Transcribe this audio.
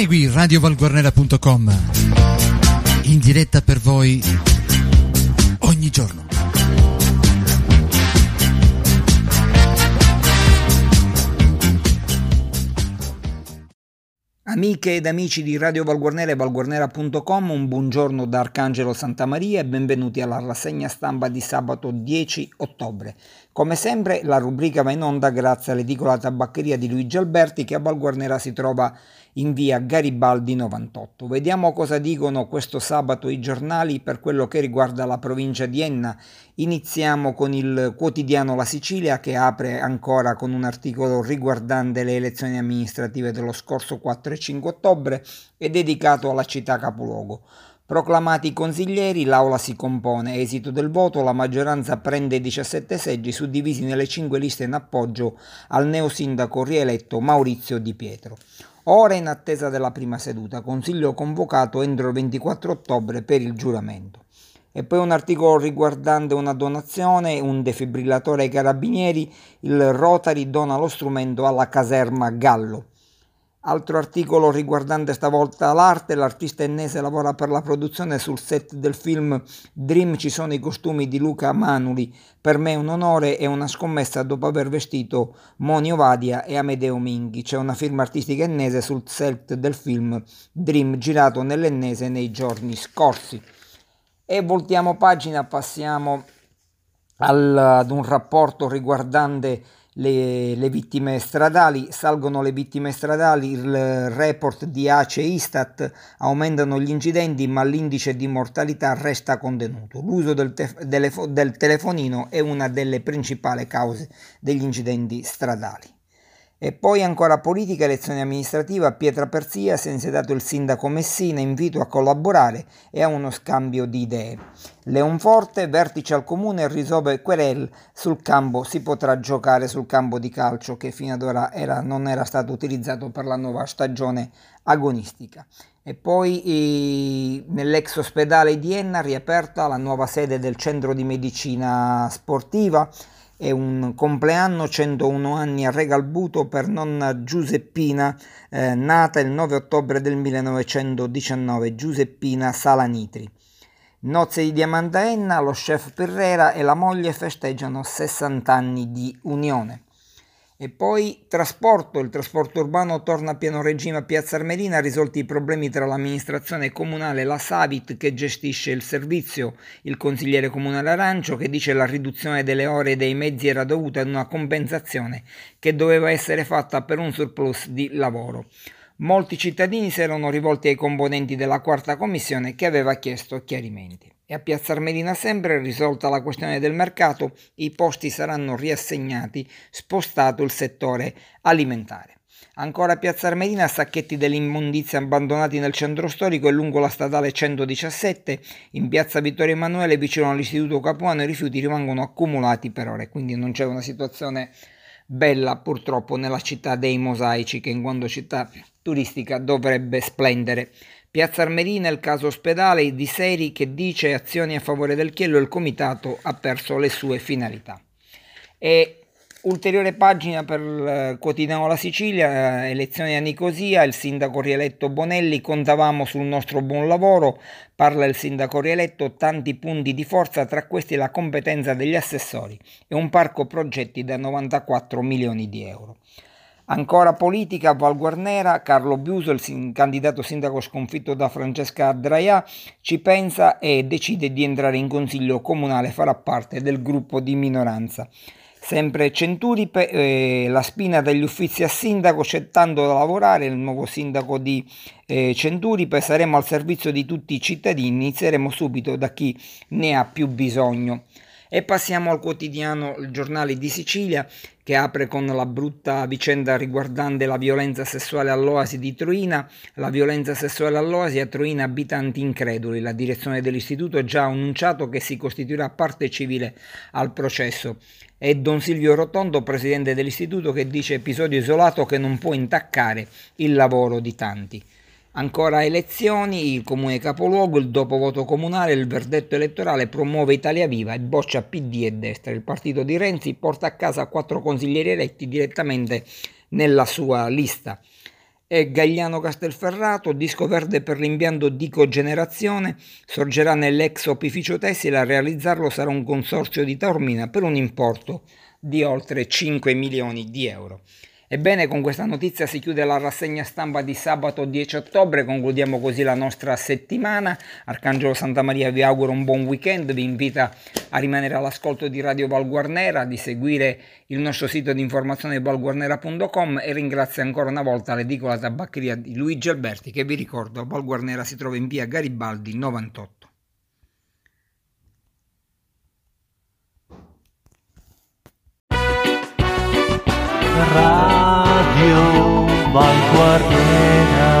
Segui RadioValguarnera.com, in diretta per voi ogni giorno. Amiche ed amici di Radio Valguarnera e Valguarnera.com, un buongiorno da Arcangelo Santamaria e benvenuti alla rassegna stampa di sabato 10 ottobre. Come sempre la rubrica va in onda grazie all'edicola tabaccheria di Luigi Alberti, che a Valguarnera si trova in via Garibaldi 98. Vediamo cosa dicono questo sabato i giornali per quello che riguarda la provincia di Enna. Iniziamo con il quotidiano La Sicilia, che apre ancora con un articolo riguardante le elezioni amministrative dello scorso 4 e 5 ottobre e dedicato alla città capoluogo. Proclamati i consiglieri, l'aula si compone. Esito del voto, la maggioranza prende 17 seggi suddivisi nelle 5 liste in appoggio al neosindaco rieletto Maurizio Di Pietro. Ora in attesa della prima seduta, consiglio convocato entro il 24 ottobre per il giuramento. E poi un articolo riguardante una donazione, un defibrillatore ai carabinieri, il Rotary dona lo strumento alla caserma Gallo. Altro articolo riguardante stavolta l'arte, l'artista ennese lavora per la produzione sul set del film Dream, ci sono i costumi di Luca Manuli, per me un onore e una scommessa dopo aver vestito Moni Ovadia e Amedeo Minghi. C'è una firma artistica ennese sul set del film Dream girato nell'ennese nei giorni scorsi. E voltiamo pagina, passiamo ad un rapporto riguardante le vittime stradali. Salgono le vittime stradali, il report di ACE e ISTAT, aumentano gli incidenti ma l'indice di mortalità resta contenuto. L'uso del telefonino è una delle principali cause degli incidenti stradali. E poi ancora politica, elezione amministrativa, Pietraperzia, si è insediato il sindaco Messina, invito a collaborare e a uno scambio di idee. Leonforte, vertice al comune, risolve querel sul campo, si potrà giocare sul campo di calcio che fino ad ora non era stato utilizzato per la nuova stagione agonistica. E poi nell'ex ospedale di Enna riaperta la nuova sede del centro di medicina sportiva. È un compleanno, 101 anni a Regalbuto per nonna Giuseppina, nata il 9 ottobre del 1919, Giuseppina Salanitri. Nozze di Diamanta Enna, lo chef Ferrera e la moglie festeggiano 60 anni di unione. E poi trasporto, il trasporto urbano torna a pieno regime a Piazza Armerina, risolti i problemi tra l'amministrazione comunale e la Savit che gestisce il servizio. Il consigliere comunale Arancio che dice la riduzione delle ore e dei mezzi era dovuta ad una compensazione che doveva essere fatta per un surplus di lavoro. Molti cittadini si erano rivolti ai componenti della quarta commissione che aveva chiesto chiarimenti. E a Piazza Armerina sempre, risolta la questione del mercato, i posti saranno riassegnati, spostato il settore alimentare. Ancora a Piazza Armerina, sacchetti dell'immondizia abbandonati nel centro storico e lungo la statale 117, in piazza Vittorio Emanuele vicino all'istituto Capuano i rifiuti rimangono accumulati per ore, quindi non c'è una situazione bella purtroppo nella città dei mosaici che in quanto città turistica dovrebbe splendere. Piazza Armerina, il caso ospedale di Seri che dice azioni a favore del Chiello, il comitato ha perso le sue finalità. E ulteriore pagina per il quotidiano La Sicilia, elezioni a Nicosia, il sindaco rieletto Bonelli, contavamo sul nostro buon lavoro, parla il sindaco rieletto, tanti punti di forza, tra questi la competenza degli assessori e un parco progetti da 94 milioni di euro. Ancora politica, Valguarnera, Carlo Biuso, il candidato sindaco sconfitto da Francesca Draià, ci pensa e decide di entrare in consiglio comunale, farà parte del gruppo di minoranza. Sempre Centuripe, la spina degli uffizi a sindaco, c'è tanto da lavorare, il nuovo sindaco di Centuripe, saremo al servizio di tutti i cittadini, inizieremo subito da chi ne ha più bisogno. E passiamo al quotidiano Il Giornale di Sicilia, che apre con la brutta vicenda riguardante la violenza sessuale all'oasi di Troina. La violenza sessuale all'oasi a Troina, abitanti increduli. La direzione dell'istituto ha già annunciato che si costituirà parte civile al processo. È Don Silvio Rotondo, presidente dell'istituto, che dice episodio isolato che non può intaccare il lavoro di tanti. Ancora elezioni, il comune capoluogo, il dopovoto comunale, il verdetto elettorale promuove Italia Viva e boccia PD e destra. Il partito di Renzi porta a casa 4 consiglieri eletti direttamente nella sua lista. Gagliano Castelferrato, disco verde per l'impianto di cogenerazione, sorgerà nell'ex opificio tessile, a realizzarlo sarà un consorzio di Taormina per un importo di oltre 5 milioni di euro. Ebbene, con questa notizia si chiude la rassegna stampa di sabato 10 ottobre, concludiamo così la nostra settimana. Arcangelo Santamaria vi auguro un buon weekend, vi invita a rimanere all'ascolto di Radio Valguarnera, di seguire il nostro sito di informazione Valguarnera.com e ringrazio ancora una volta l'edicola tabaccheria di Luigi Alberti che, vi ricordo, Valguarnera si trova in via Garibaldi 98. Radio Valguarnera.